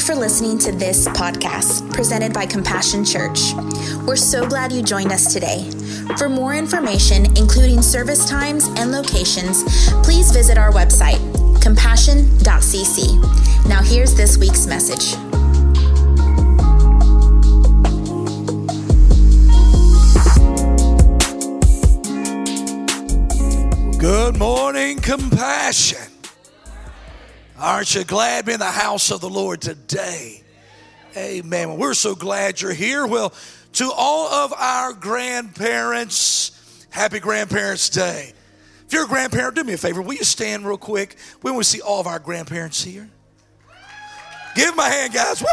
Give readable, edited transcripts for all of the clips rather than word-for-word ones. you for listening to this podcast presented by Compassion Church. We're so glad you joined us today. For more information, including service times and locations, please visit our website, compassion.cc. Now here's this week's message. Good morning, Compassion. Aren't you glad to be in the house of the Lord today? Amen. Well, we're so glad you're here. Well, to all of our grandparents, happy Grandparents' Day. If you're a grandparent, do me a favor. Will you stand real quick? We want to see all of our grandparents here. Give them a hand, guys. Woo!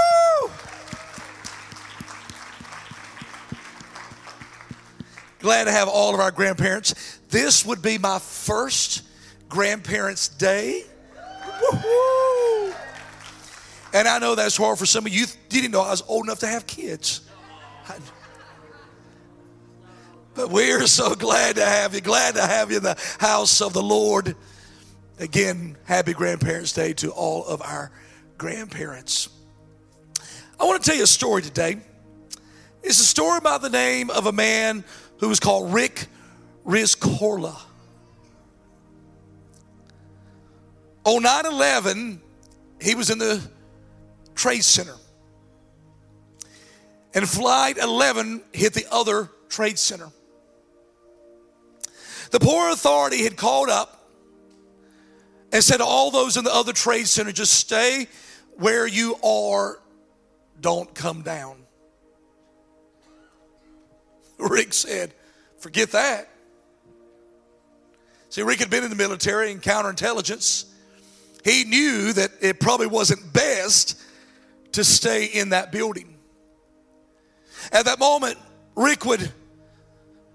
Glad to have all of our grandparents. This would be my first Grandparents' Day. Woo-hoo. And I know that's hard for some of you. You didn't know I was old enough to have kids. But we're so glad to have you. Glad to have you in the house of the Lord. Again, happy Grandparents' Day to all of our grandparents. I want to tell you a story today. It's a story by the name of a man who was called Rick Rescorla. On 9/11, he was in the Trade Center. And Flight 11 hit the other Trade Center. The Port Authority had called up and said to all those in the other Trade Center, just stay where you are, don't come down. Rick said, forget that. See, Rick had been in the military and counterintelligence. He knew that it probably wasn't best to stay in that building. At that moment, Rick would,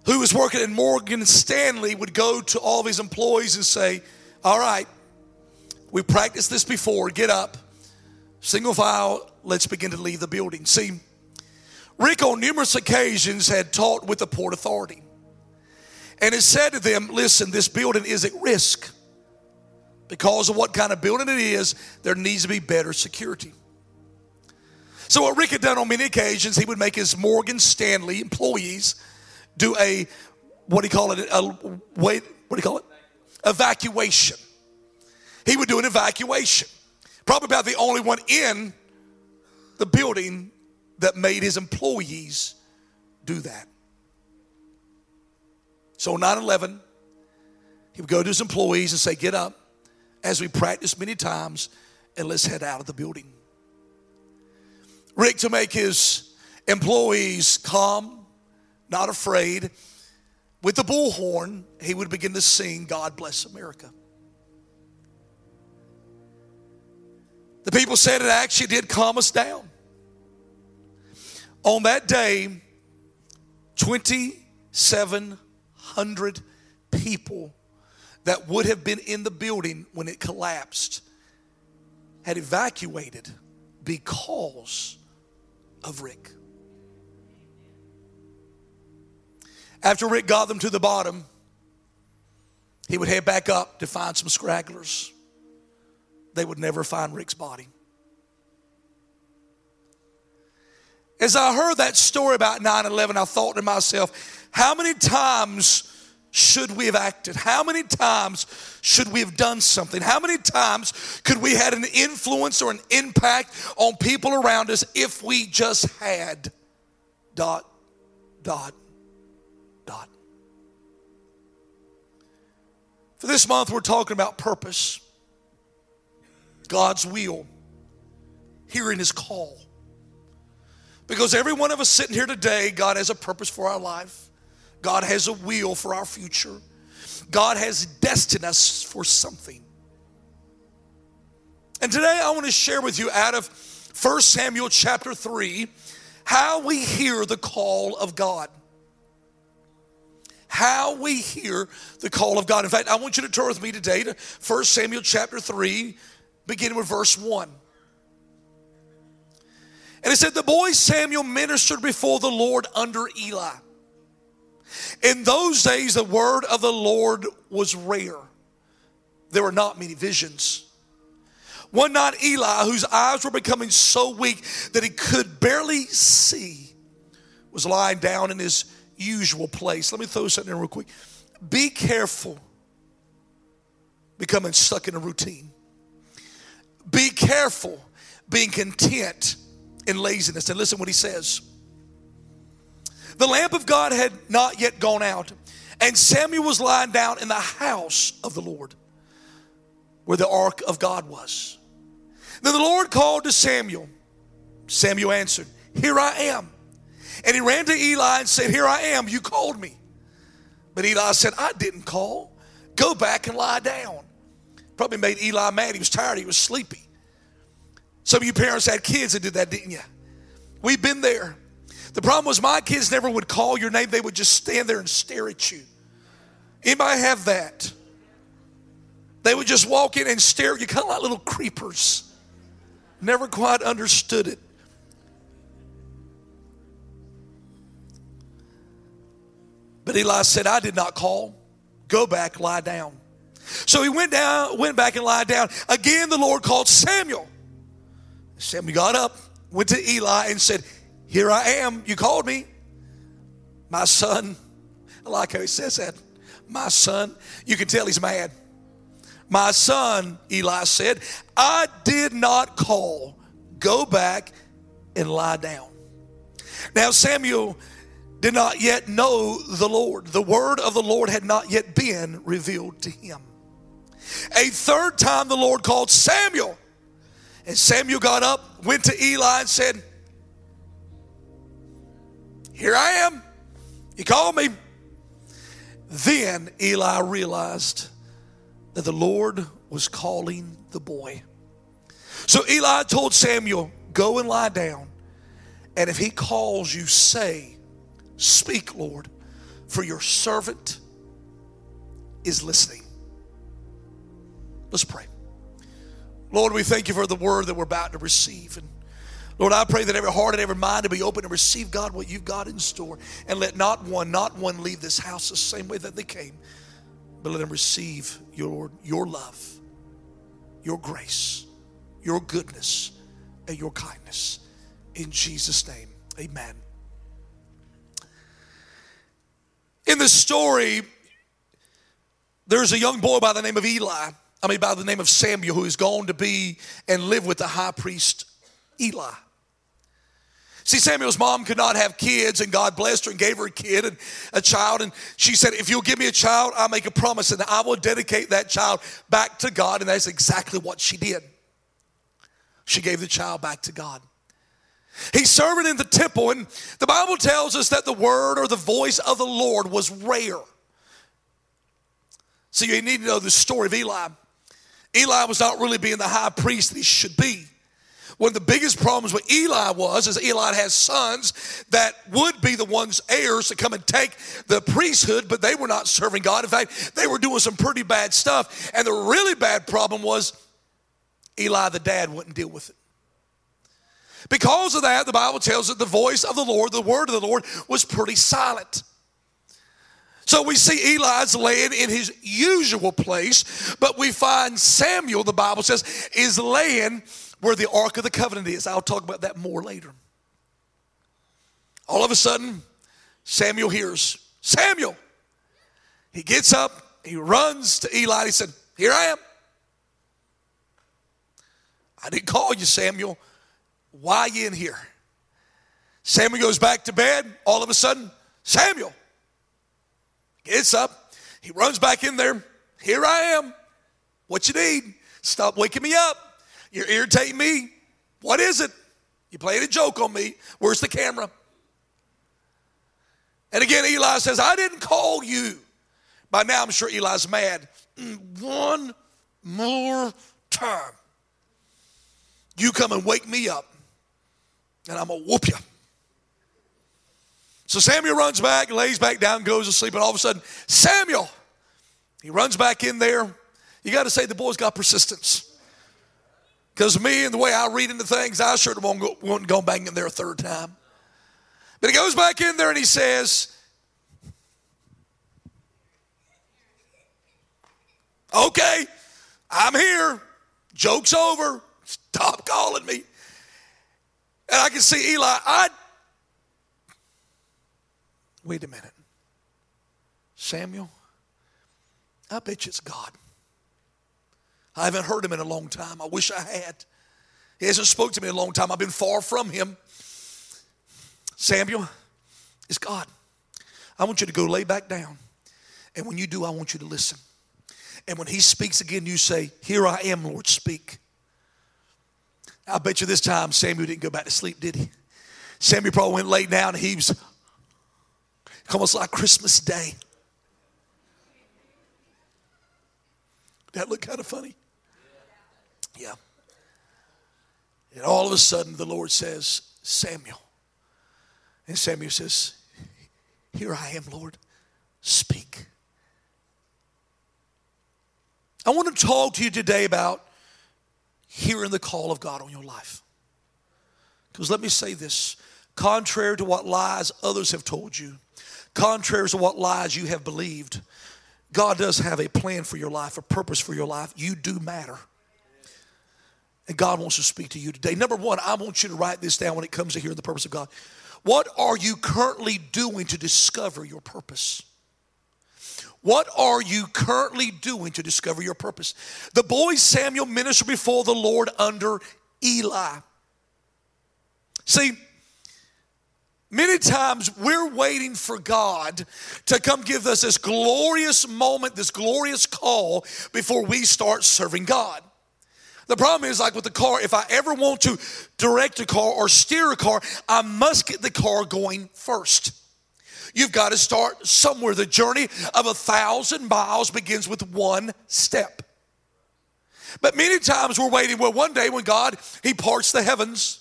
who was working at Morgan Stanley, would go to all of his employees and say, all right, we practiced this before. Get up. Single file. Let's begin to leave the building. See, Rick on numerous occasions had talked with the Port Authority and had said to them, listen, this building is at risk. Because of what kind of building it is, there needs to be better security. So what Rick had done on many occasions, he would make his Morgan Stanley employees do a, evacuation. He would do an evacuation. Probably about the only one in the building that made his employees do that. So 9/11, he would go to his employees and say, get up, as we practiced many times, and let's head out of the building. Rick, to make his employees calm, not afraid, with the bullhorn, he would begin to sing, God Bless America. The people said it actually did calm us down. On that day, 2,700 people that would have been in the building when it collapsed had evacuated because of Rick. After Rick got them to the bottom, he would head back up to find some stragglers. They would never find Rick's body. As I heard that story about 9/11, I thought to myself, how many times should we have acted? How many times should we have done something? How many times could we have had an influence or an impact on people around us if we just had ... For this month, we're talking about purpose, God's will, hearing His call. Because every one of us sitting here today, God has a purpose for our life. God has a will for our future. God has destined us for something. And today I want to share with you out of 1 Samuel chapter 3, how we hear the call of God. How we hear the call of God. In fact, I want you to turn with me today to 1 Samuel chapter 3, beginning with verse 1. And it said, the boy Samuel ministered before the Lord under Eli. In those days, the word of the Lord was rare. There were not many visions. One night, Eli, whose eyes were becoming so weak that he could barely see, was lying down in his usual place. Let me throw something in real quick. Be careful becoming stuck in a routine. Be careful being content in laziness. And listen what he says. The lamp of God had not yet gone out, and Samuel was lying down in the house of the Lord, where the ark of God was. Then the Lord called to Samuel. Samuel answered, "Here I am." And he ran to Eli and said, "Here I am, you called me." But Eli said, "I didn't call. Go back and lie down." Probably made Eli mad. He was tired. He was sleepy. Some of you parents had kids that did that, didn't you? We've been there. The problem was my kids never would call your name. They would just stand there and stare at you. Anybody have that? They would just walk in and stare at you, kind of like little creepers. Never quite understood it. But Eli said, "I did not call. Go back, lie down." So he went back and lied down. Again, the Lord called Samuel. Samuel got up, went to Eli and said, "Here I am, you called me." My son, I like how he says that. My son, you can tell he's mad. "My son," Eli said, "I did not call. Go back and lie down." Now Samuel did not yet know the Lord. The word of the Lord had not yet been revealed to him. A third time the Lord called Samuel. And Samuel got up, went to Eli and said, "Here I am. You called me." Then Eli realized that the Lord was calling the boy. So Eli told Samuel, "Go and lie down. And if he calls you, say, 'Speak, Lord, for your servant is listening.'" Let's pray. Lord, we thank you for the word that we're about to receive. And Lord, I pray that every heart and every mind to be open to receive, God, what you've got in store. And let not one leave this house the same way that they came. But let them receive your love, your grace, your goodness, and your kindness. In Jesus' name, amen. In this story, there's a young boy by the name of Samuel, who is going to be and live with the high priest Eli. See, Samuel's mom could not have kids, and God blessed her and gave her a child. And she said, "If you'll give me a child, I'll make a promise, and I will dedicate that child back to God." And that's exactly what she did. She gave the child back to God. He's serving in the temple, and the Bible tells us that the word or the voice of the Lord was rare. So you need to know the story of Eli. Eli was not really being the high priest that he should be. One of the biggest problems with Eli is Eli has sons that would be the ones heirs to come and take the priesthood, but they were not serving God. In fact, they were doing some pretty bad stuff. And the really bad problem was Eli, the dad, wouldn't deal with it. Because of that, the Bible tells us the voice of the Lord, the word of the Lord, was pretty silent. So we see Eli's laying in his usual place, but we find Samuel, the Bible says, is laying where the Ark of the Covenant is. I'll talk about that more later. All of a sudden, Samuel hears, "Samuel." He gets up, he runs to Eli, he said, "Here I am. I didn't call you, Samuel. Why are you in here?" Samuel goes back to bed. All of a sudden, Samuel gets up, he runs back in there. "Here I am. What you need? Stop waking me up. You're irritating me. What is it? You played a joke on me. Where's the camera?" And again, Eli says, "I didn't call you." By now, I'm sure Eli's mad. "One more time, you come and wake me up, and I'm going to whoop you." So Samuel runs back, lays back down, goes to sleep, and all of a sudden, Samuel, he runs back in there. You got to say the boy's got persistence. Because me and the way I read into things, I sure wouldn't go bang in there a third time. But he goes back in there and he says, "Okay, I'm here. joke's over. Stop calling me. And I can see Eli, wait a minute. Samuel, I bet you it's God. I haven't heard him in a long time. I wish I had. He hasn't spoke to me in a long time. I've been far from him. Samuel, it's God. I want you to go lay back down. And when you do, I want you to listen. And when he speaks again, you say, here I am, Lord, speak. I bet you this time Samuel didn't go back to sleep, did he? Samuel probably went lay down. He was almost like Christmas Day. That looked kind of funny. Yeah. And all of a sudden, the Lord says, Samuel. And Samuel says, here I am, Lord, speak. I want to talk to you today about hearing the call of God on your life. Because let me say this, contrary to what lies others have told you, contrary to what lies you have believed, God does have a plan for your life, a purpose for your life. You do matter. And God wants to speak to you today. Number one, I want you to write this down when it comes to hearing the purpose of God. What are you currently doing to discover your purpose? What are you currently doing to discover your purpose? The boy Samuel ministered before the Lord under Eli. See, many times we're waiting for God to come give us this glorious moment, this glorious call before we start serving God. The problem is, like with the car, if I ever want to direct a car or steer a car, I must get the car going first. You've got to start somewhere. The journey of 1,000 miles begins with one step. But many times we're waiting. Well, one day when God, he parts the heavens,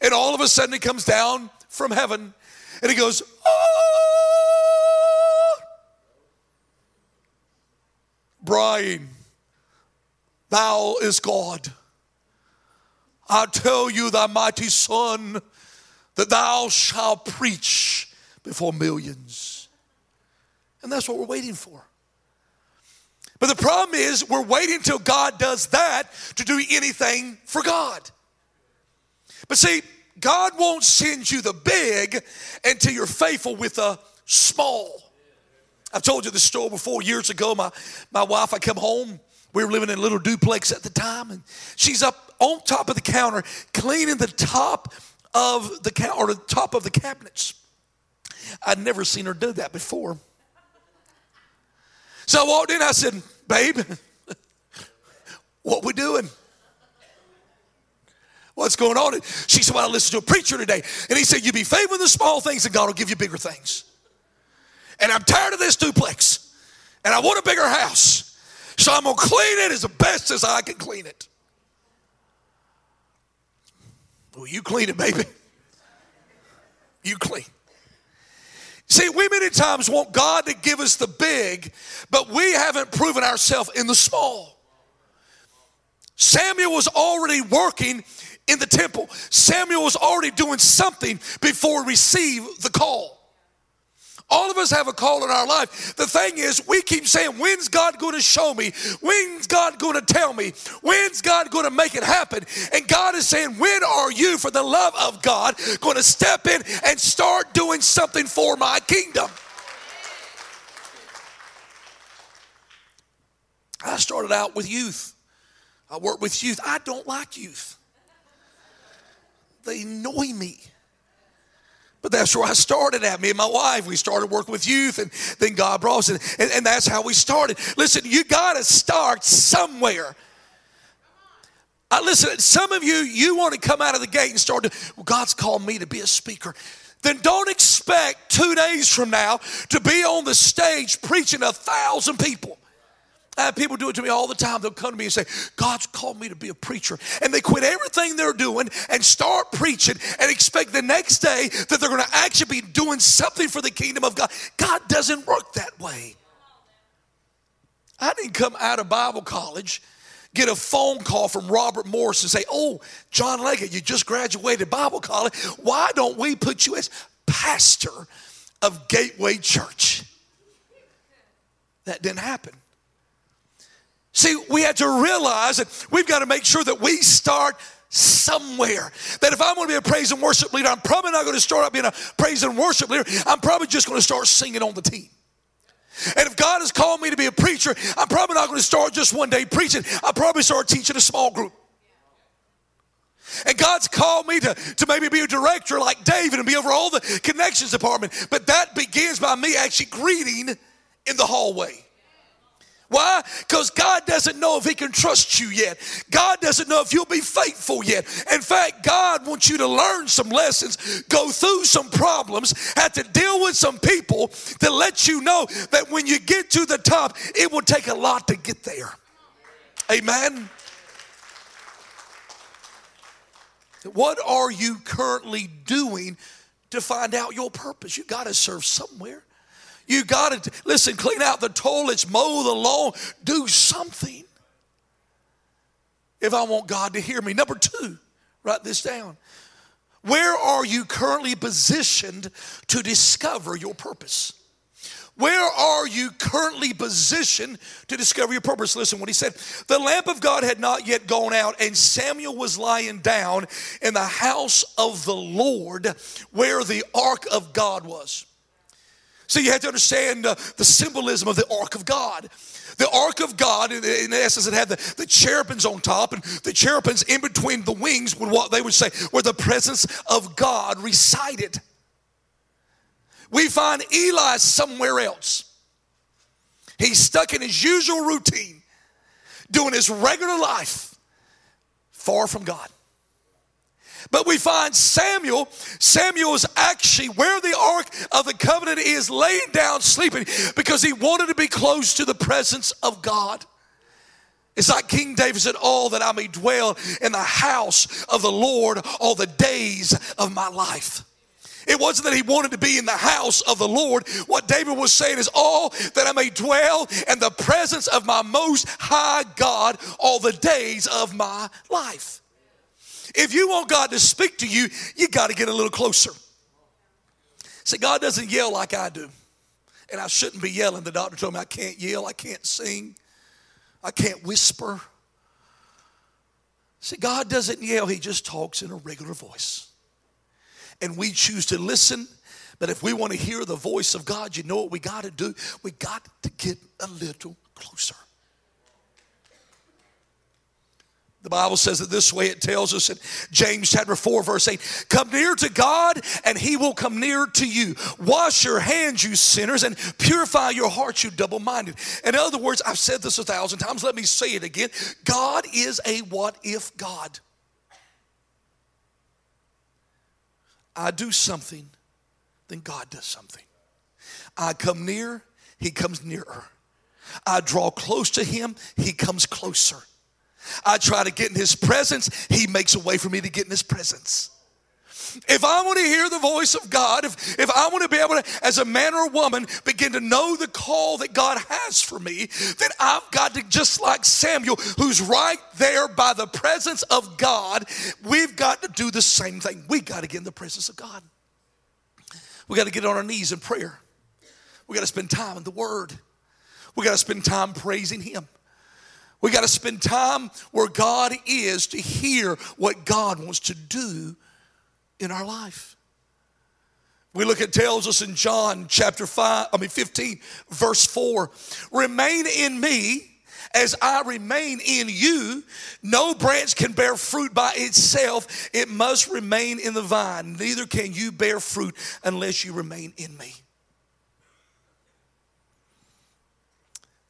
and all of a sudden he comes down from heaven, and he goes, oh, Brian, thou is God. I tell you, thy mighty son, that thou shalt preach before millions. And that's what we're waiting for. But the problem is we're waiting till God does that to do anything for God. But see, God won't send you the big until you're faithful with the small. I've told you this story before. Years ago, my wife, I come home. We were living in a little duplex at the time. And she's up on top of the counter cleaning the top of the cabinets. I'd never seen her do that before. So I walked in, I said, babe, what we doing? What's going on? She said, well, I listened to a preacher today. And he said, you be faithful in the small things and God will give you bigger things. And I'm tired of this duplex. And I want a bigger house. So I'm going to clean it as best as I can clean it. Well, you clean it, baby. You clean. See, we many times want God to give us the big, but we haven't proven ourselves in the small. Samuel was already working in the temple. Samuel was already doing something before he received the call. All of us have a call in our life. The thing is, we keep saying, when's God going to show me? When's God going to tell me? When's God going to make it happen? And God is saying, when are you, for the love of God, going to step in and start doing something for my kingdom? I started out with youth. I worked with youth. I don't like youth. They annoy me. But that's where I started at. Me and my wife, we started working with youth, and then God brought us in. And that's how we started. Listen, you got to start somewhere. Listen, some of you want to come out of the gate and start God's called me to be a speaker. Then don't expect 2 days from now to be on the stage preaching 1,000 people. I have people do it to me all the time. They'll come to me and say, God's called me to be a preacher. And they quit everything they're doing and start preaching and expect the next day that they're going to actually be doing something for the kingdom of God. God doesn't work that way. I didn't come out of Bible college, get a phone call from Robert Morris and say, oh, John Leggett, you just graduated Bible college. Why don't we put you as pastor of Gateway Church? That didn't happen. See, we had to realize that we've got to make sure that we start somewhere. That if I'm going to be a praise and worship leader, I'm probably not going to start out being a praise and worship leader. I'm probably just going to start singing on the team. And if God has called me to be a preacher, I'm probably not going to start just one day preaching. I'll probably start teaching a small group. And God's called me to maybe be a director like David and be over all the connections department. But that begins by me actually greeting in the hallway. Why? Because God doesn't know if he can trust you yet. God doesn't know if you'll be faithful yet. In fact, God wants you to learn some lessons, go through some problems, have to deal with some people to let you know that when you get to the top, it will take a lot to get there. Amen? What are you currently doing to find out your purpose? You got to serve somewhere. You got to, listen, clean out the toilets, mow the lawn, do something if I want God to hear me. Number two, write this down. Where are you currently positioned to discover your purpose? Where are you currently positioned to discover your purpose? Listen, when he said, the lamp of God had not yet gone out, and Samuel was lying down in the house of the Lord where the ark of God was. So you have to understand the symbolism of the Ark of God. The Ark of God, in essence, it had the cherubims on top, and the cherubims in between the wings would what they would say where the presence of God resided. We find Eli somewhere else. He's stuck in his usual routine, doing his regular life, far from God. But we find Samuel. Samuel is actually where the Ark of the Covenant is, laying down sleeping because he wanted to be close to the presence of God. It's like King David said, all that I may dwell in the house of the Lord all the days of my life. It wasn't that he wanted to be in the house of the Lord. What David was saying is, all that I may dwell in the presence of my most high God all the days of my life. If you want God to speak to you, you got to get a little closer. See, God doesn't yell like I do. And I shouldn't be yelling. The doctor told me I can't yell, I can't sing, I can't whisper. See, God doesn't yell. He just talks in a regular voice. And we choose to listen. But if we want to hear the voice of God, you know what we got to do? We got to get a little closer. The Bible says it this way. It tells us in James chapter 4, verse 8, come near to God and he will come near to you. Wash your hands, you sinners, and purify your hearts, you double-minded. In other words, I've said this 1,000 times. Let me say it again. God is a what-if God. I do something, then God does something. I come near, he comes nearer. I draw close to him, he comes closer. I try to get in his presence. He makes a way for me to get in his presence. If I want to hear the voice of God, if I want to be able to, as a man or a woman, begin to know the call that God has for me, then I've got to, just like Samuel, who's right there by the presence of God, we've got to do the same thing. We've got to get in the presence of God. We've got to get on our knees in prayer. We've got to spend time in the Word. We've got to spend time praising him. We got to spend time where God is to hear what God wants to do in our life. We look, it tells us in John chapter 15, verse 4, remain in me as I remain in you. No branch can bear fruit by itself. It must remain in the vine. Neither can you bear fruit unless you remain in me.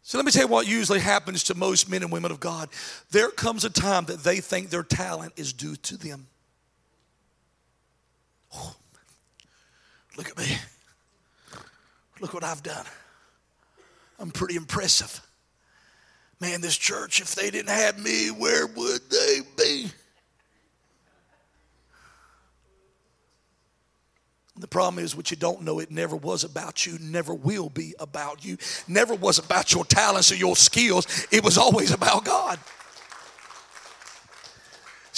So let me tell you what usually happens to most men and women of God. There comes a time that they think their talent is due to them. Oh, look at me. Look what I've done. I'm pretty impressive. Man, this church, if they didn't have me, where would they be? The problem is what you don't know, it never was about you, never will be about you, never was about your talents or your skills. It was always about God.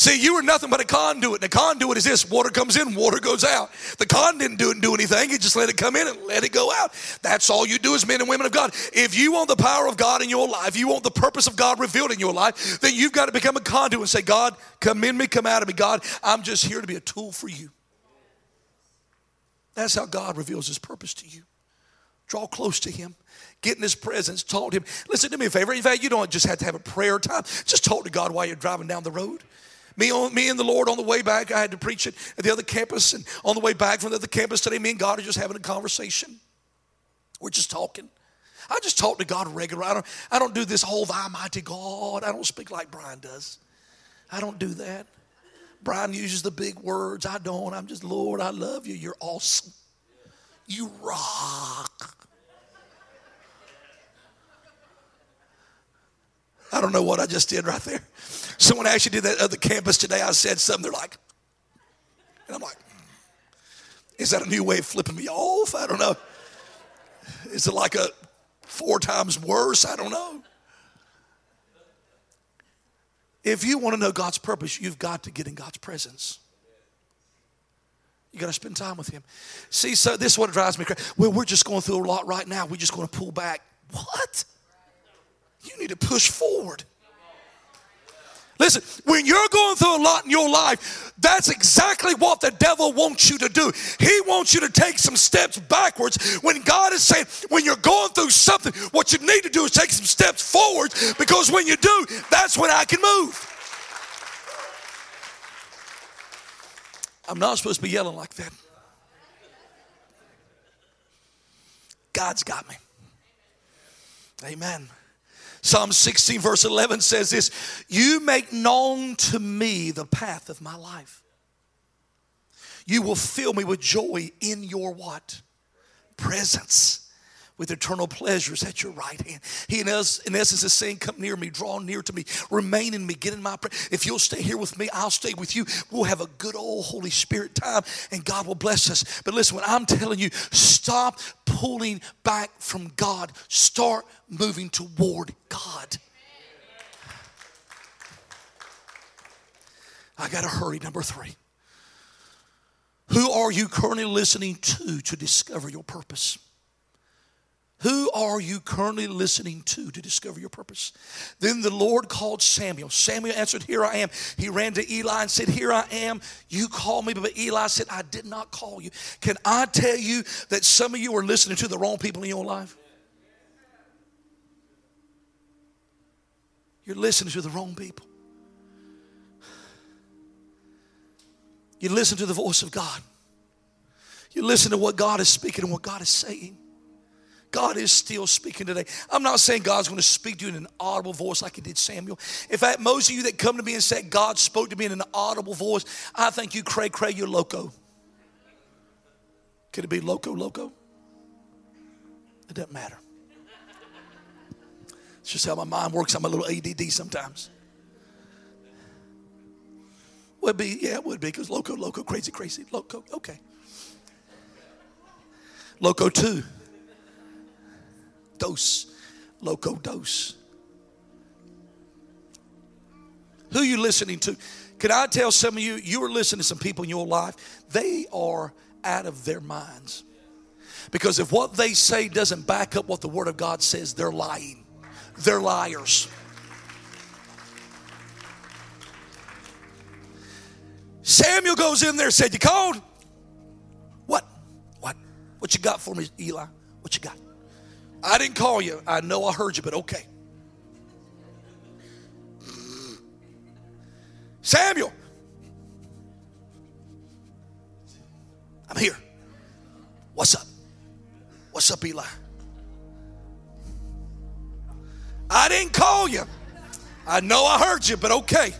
See, you were nothing but a conduit. And a conduit is this: water comes in, water goes out. The con didn't do anything. He just let it come in and let it go out. That's all you do as men and women of God. If you want the power of God in your life, you want the purpose of God revealed in your life, then you've got to become a conduit and say, God, come in me, come out of me. God, I'm just here to be a tool for you. That's how God reveals his purpose to you. Draw close to him. Get in his presence. Talk to him. Listen, do me a favor. In fact, you don't just have to have a prayer time. Just talk to God while you're driving down the road. Me and the Lord on the way back, I had to preach it at the other campus. And on the way back from the other campus today, me and God are just having a conversation. We're just talking. I just talk to God regularly. I don't do this whole thy mighty God. I don't speak like Brian does. I don't do that. Brian uses the big words. I don't. I'm just, Lord, I love you. You're awesome. You rock. I don't know what I just did right there. Someone actually did that at the campus today. I said something. They're like, and I'm like, is that a new way of flipping me off? I don't know. Is it like a 4 times worse? I don't know. If you want to know God's purpose, you've got to get in God's presence. You got to spend time with him. See, so this is what drives me crazy. Well, we're just going through a lot right now. We're just going to pull back. What? You need to push forward. Listen, when you're going through a lot in your life, that's exactly what the devil wants you to do. He wants you to take some steps backwards. When God is saying, when you're going through something, what you need to do is take some steps forward, because when you do, that's when I can move. I'm not supposed to be yelling like that. God's got me. Amen. Psalm 16 verse 11 says this: you make known to me the path of my life. You will fill me with joy in your what? Presence. With eternal pleasures at your right hand. He in essence is saying, come near me, draw near to me, remain in me, get in my presence. If you'll stay here with me, I'll stay with you. We'll have a good old Holy Spirit time, and God will bless us. But listen, when I'm telling you, stop pulling back from God. Start moving toward God. I got to hurry. Number 3. Who are you currently listening to discover your purpose? Who are you currently listening to discover your purpose? Then the Lord called Samuel. Samuel answered, here I am. He ran to Eli and said, here I am. You called me. But Eli said, I did not call you. Can I tell you that some of you are listening to the wrong people in your life? You're listening to the wrong people. You listen to the voice of God. You listen to what God is speaking and what God is saying. God is still speaking today. I'm not saying God's going to speak to you in an audible voice like he did Samuel. In fact, most of you that come to me and say, God spoke to me in an audible voice, I think you cray-cray, you're loco. Could it be loco? It doesn't matter. It's just how my mind works. I'm a little ADD sometimes. Would be, yeah, it would be, because loco, crazy, loco, okay. Loco 2. Dose, loco dose. Who are you listening to? Can I tell some of you, you are listening to some people in your life, they are out of their minds. Because if what they say doesn't back up what the Word of God says, they're lying. They're liars. Samuel goes in there and said, you called? What? What you got for me, Eli? What you got? I didn't call you. I know I heard you, but okay. Samuel, I'm here. What's up? What's up, Eli? I didn't call you. I know I heard you, but okay.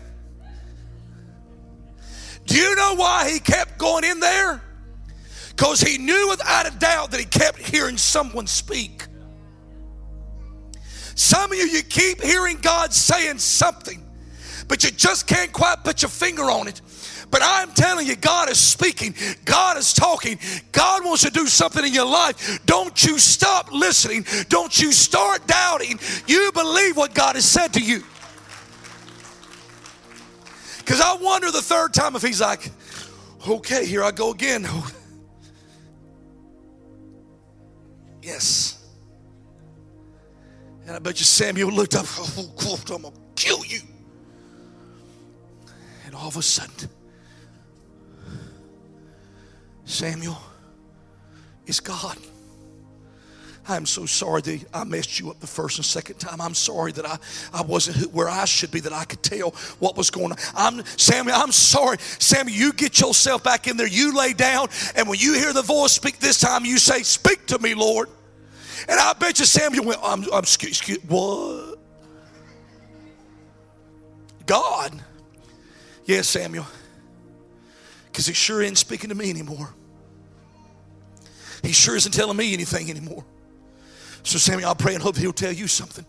Do you know why he kept going in there? Because he knew without a doubt that he kept hearing someone speak. Some of you, you keep hearing God saying something, but you just can't quite put your finger on it. But I'm telling you, God is speaking. God is talking. God wants to do something in your life. Don't you stop listening. Don't you start doubting. You believe what God has said to you. Because I wonder the third time if he's like, okay, here I go again. Yes. And I bet you Samuel looked up, oh, I'm going to kill you. And all of a sudden, Samuel, it's God. I'm so sorry that I messed you up the first and second time. I'm sorry that I wasn't where I should be, that I could tell what was going on. Samuel, I'm sorry. Samuel, you get yourself back in there. You lay down, and when you hear the voice speak this time, you say, speak to me, Lord. And I bet you Samuel went, excuse, what? God? Yes, Samuel. Because he sure isn't speaking to me anymore. He sure isn't telling me anything anymore. So Samuel, I'll pray and hope he'll tell you something.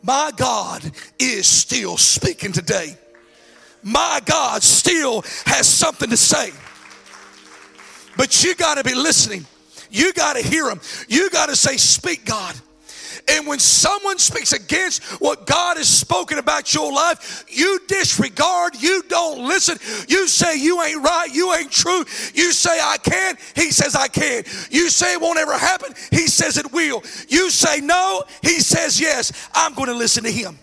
My God is still speaking today. My God still has something to say. But you got to be listening. You got to hear him. You got to say, speak, God. And when someone speaks against what God has spoken about your life, you disregard, you don't listen. You say you ain't right, you ain't true. You say I can, he says I can. You say it won't ever happen, he says it will. You say no, he says yes. I'm going to listen to him.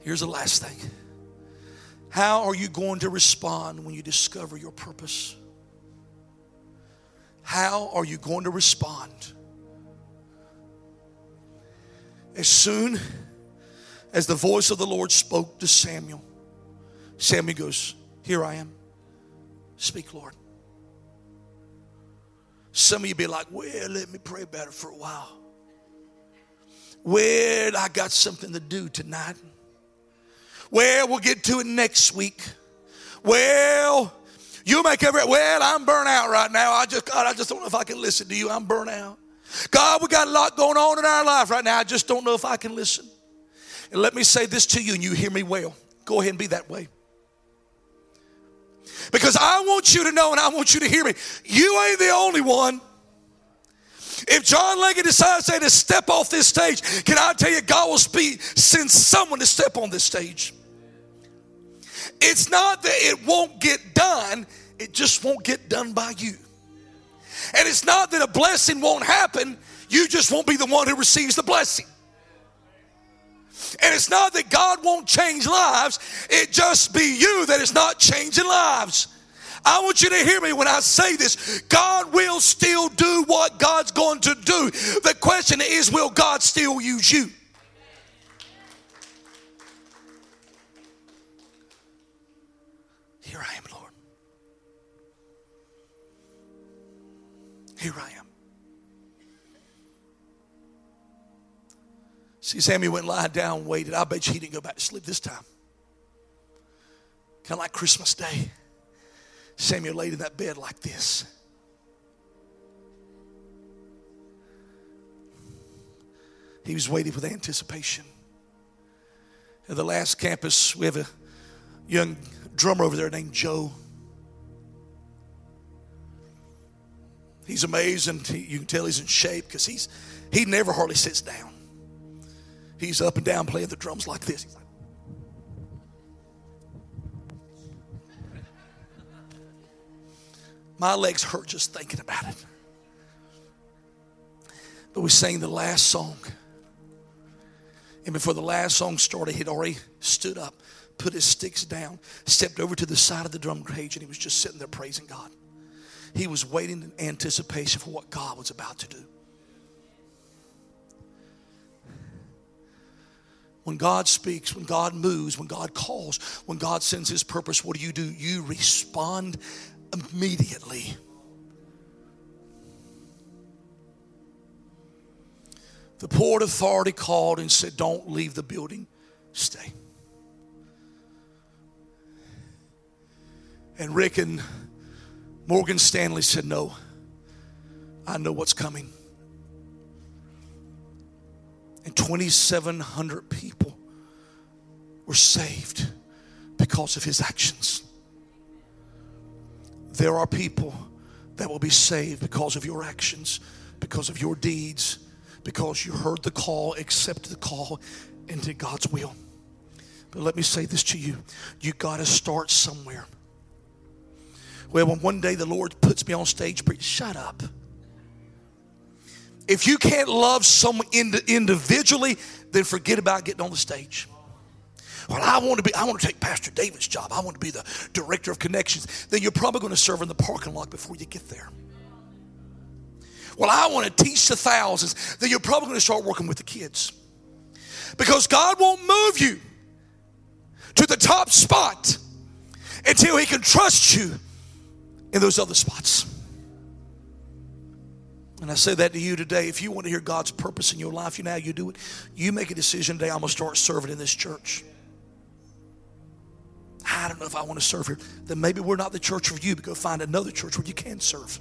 Here's the last thing. How are you going to respond when you discover your purpose? How are you going to respond? As soon as the voice of the Lord spoke to Samuel, Samuel goes, here I am. Speak, Lord. Some of you be like, well, let me pray about it for a while. Well, I got something to do tonight. Well, we'll get to it next week. Well, you make every, well, I'm burnt out right now. God, I just don't know if I can listen to you. I'm burnt out. God, we got a lot going on in our life right now. I just don't know if I can listen. And let me say this to you, and you hear me well. Go ahead and be that way. Because I want you to know, and I want you to hear me. You ain't the only one. If John Leggett decides to step off this stage, can I tell you, God will send someone to step on this stage. It's not that it won't get done, it just won't get done by you. And it's not that a blessing won't happen, you just won't be the one who receives the blessing. And it's not that God won't change lives, it just be you that is not changing lives. I want you to hear me when I say this. God will still do what God's going to do. The question is, will God still use you? Here I am, Lord. Here I am. See, Samuel went lying down, waited. I bet you he didn't go back to sleep this time. Kind of like Christmas Day. Samuel laid in that bed like this. He was waiting with anticipation. At the last campus, we have a young drummer over there named Joe. He's amazing. You can tell he's in shape because he never hardly sits down. He's up and down playing the drums like this. He's like, my legs hurt just thinking about it. But we sang the last song. And before the last song started, he'd already stood up, put his sticks down, stepped over to the side of the drum cage, and he was just sitting there praising God. He was waiting in anticipation for what God was about to do. When God speaks, when God moves, when God calls, when God sends his purpose, what do? You respond immediately. The Port Authority called and said, don't leave the building, stay. And Rick and Morgan Stanley said, no, I know what's coming. And 2,700 people were saved because of his actions. There are people that will be saved because of your actions. because of your deeds, because you heard the call, accepted the call, and did God's will. But let me say this to you. You got to start somewhere. Well, when one day the Lord puts me on stage, but shut up. If you can't love someone individually, then forget about getting on the stage. Well, I want to take Pastor David's job. I want to be the director of connections. Then you're probably going to serve in the parking lot before you get there. Well, I want to teach the thousands. Then you're probably going to start working with the kids. Because God won't move you to the top spot until He can trust you in those other spots. And I say that to you today. If you want to hear God's purpose in your life, you know how you do it. You make a decision today, I'm going to start serving in this church. I don't know if I want to serve here. Then maybe we're not the church for you, but go find another church where you can serve.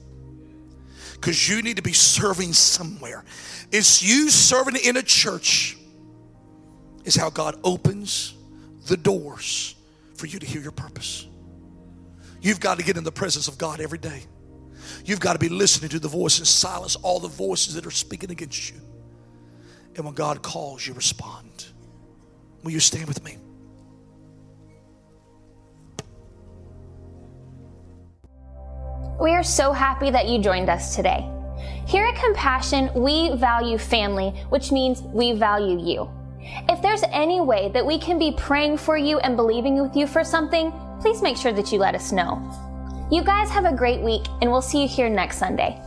Because you need to be serving somewhere. It's you serving in a church is how God opens the doors for you to hear your purpose. You've got to get in the presence of God every day. You've got to be listening to the voice and silence all the voices that are speaking against you. And when God calls, you respond. Will you stand with me? We are so happy that you joined us today. Here at Compassion, we value family, which means we value you. If there's any way that we can be praying for you and believing with you for something, please make sure that you let us know. You guys have a great week, and we'll see you here next Sunday.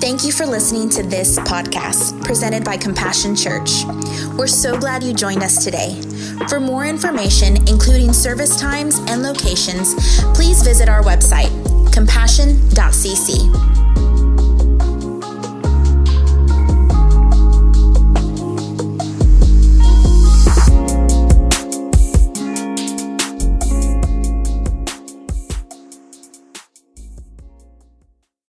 Thank you for listening to this podcast presented by Compassion Church. We're so glad you joined us today. For more information, including service times and locations, please visit our website, compassion.cc.